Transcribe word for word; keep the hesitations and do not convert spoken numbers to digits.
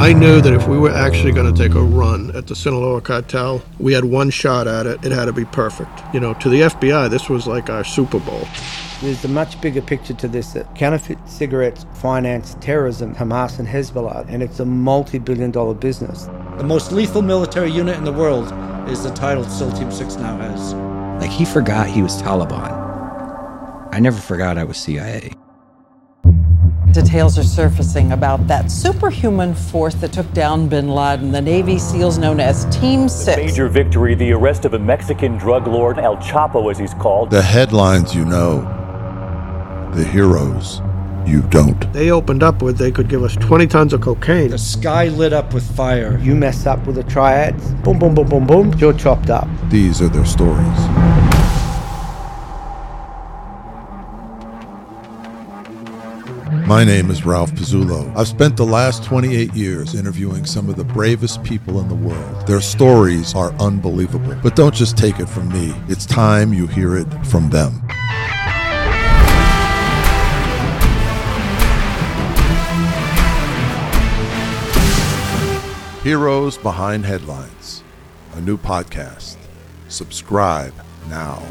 I knew that if we were actually going to take a run at the Sinaloa cartel, we had one shot at it. It had to be perfect. You know, to the F B I, this was like our Super Bowl. There's a much bigger picture to this, that counterfeit cigarettes finance terrorism, Hamas and Hezbollah, and it's a multi-billion dollar business. The most lethal military unit in the world is the title SEAL Team six now has. Like, he forgot he was Taliban. I never forgot I was C I A. Details are surfacing about that superhuman force that took down bin Laden, the Navy SEALs known as Team six. A major victory, the arrest of a Mexican drug lord, El Chapo as he's called. The headlines you know, the heroes you don't. They opened up with they could give us twenty tons of cocaine. The sky lit up with fire. You mess up with the triads, boom, boom, boom, boom, boom, you're chopped up. These are their stories. My name is Ralph Pezzullo. I've spent the last twenty-eight years interviewing some of the bravest people in the world. Their stories are unbelievable. But don't just take it from me. It's time you hear it from them. Heroes Behind Headlines, a new podcast. Subscribe now.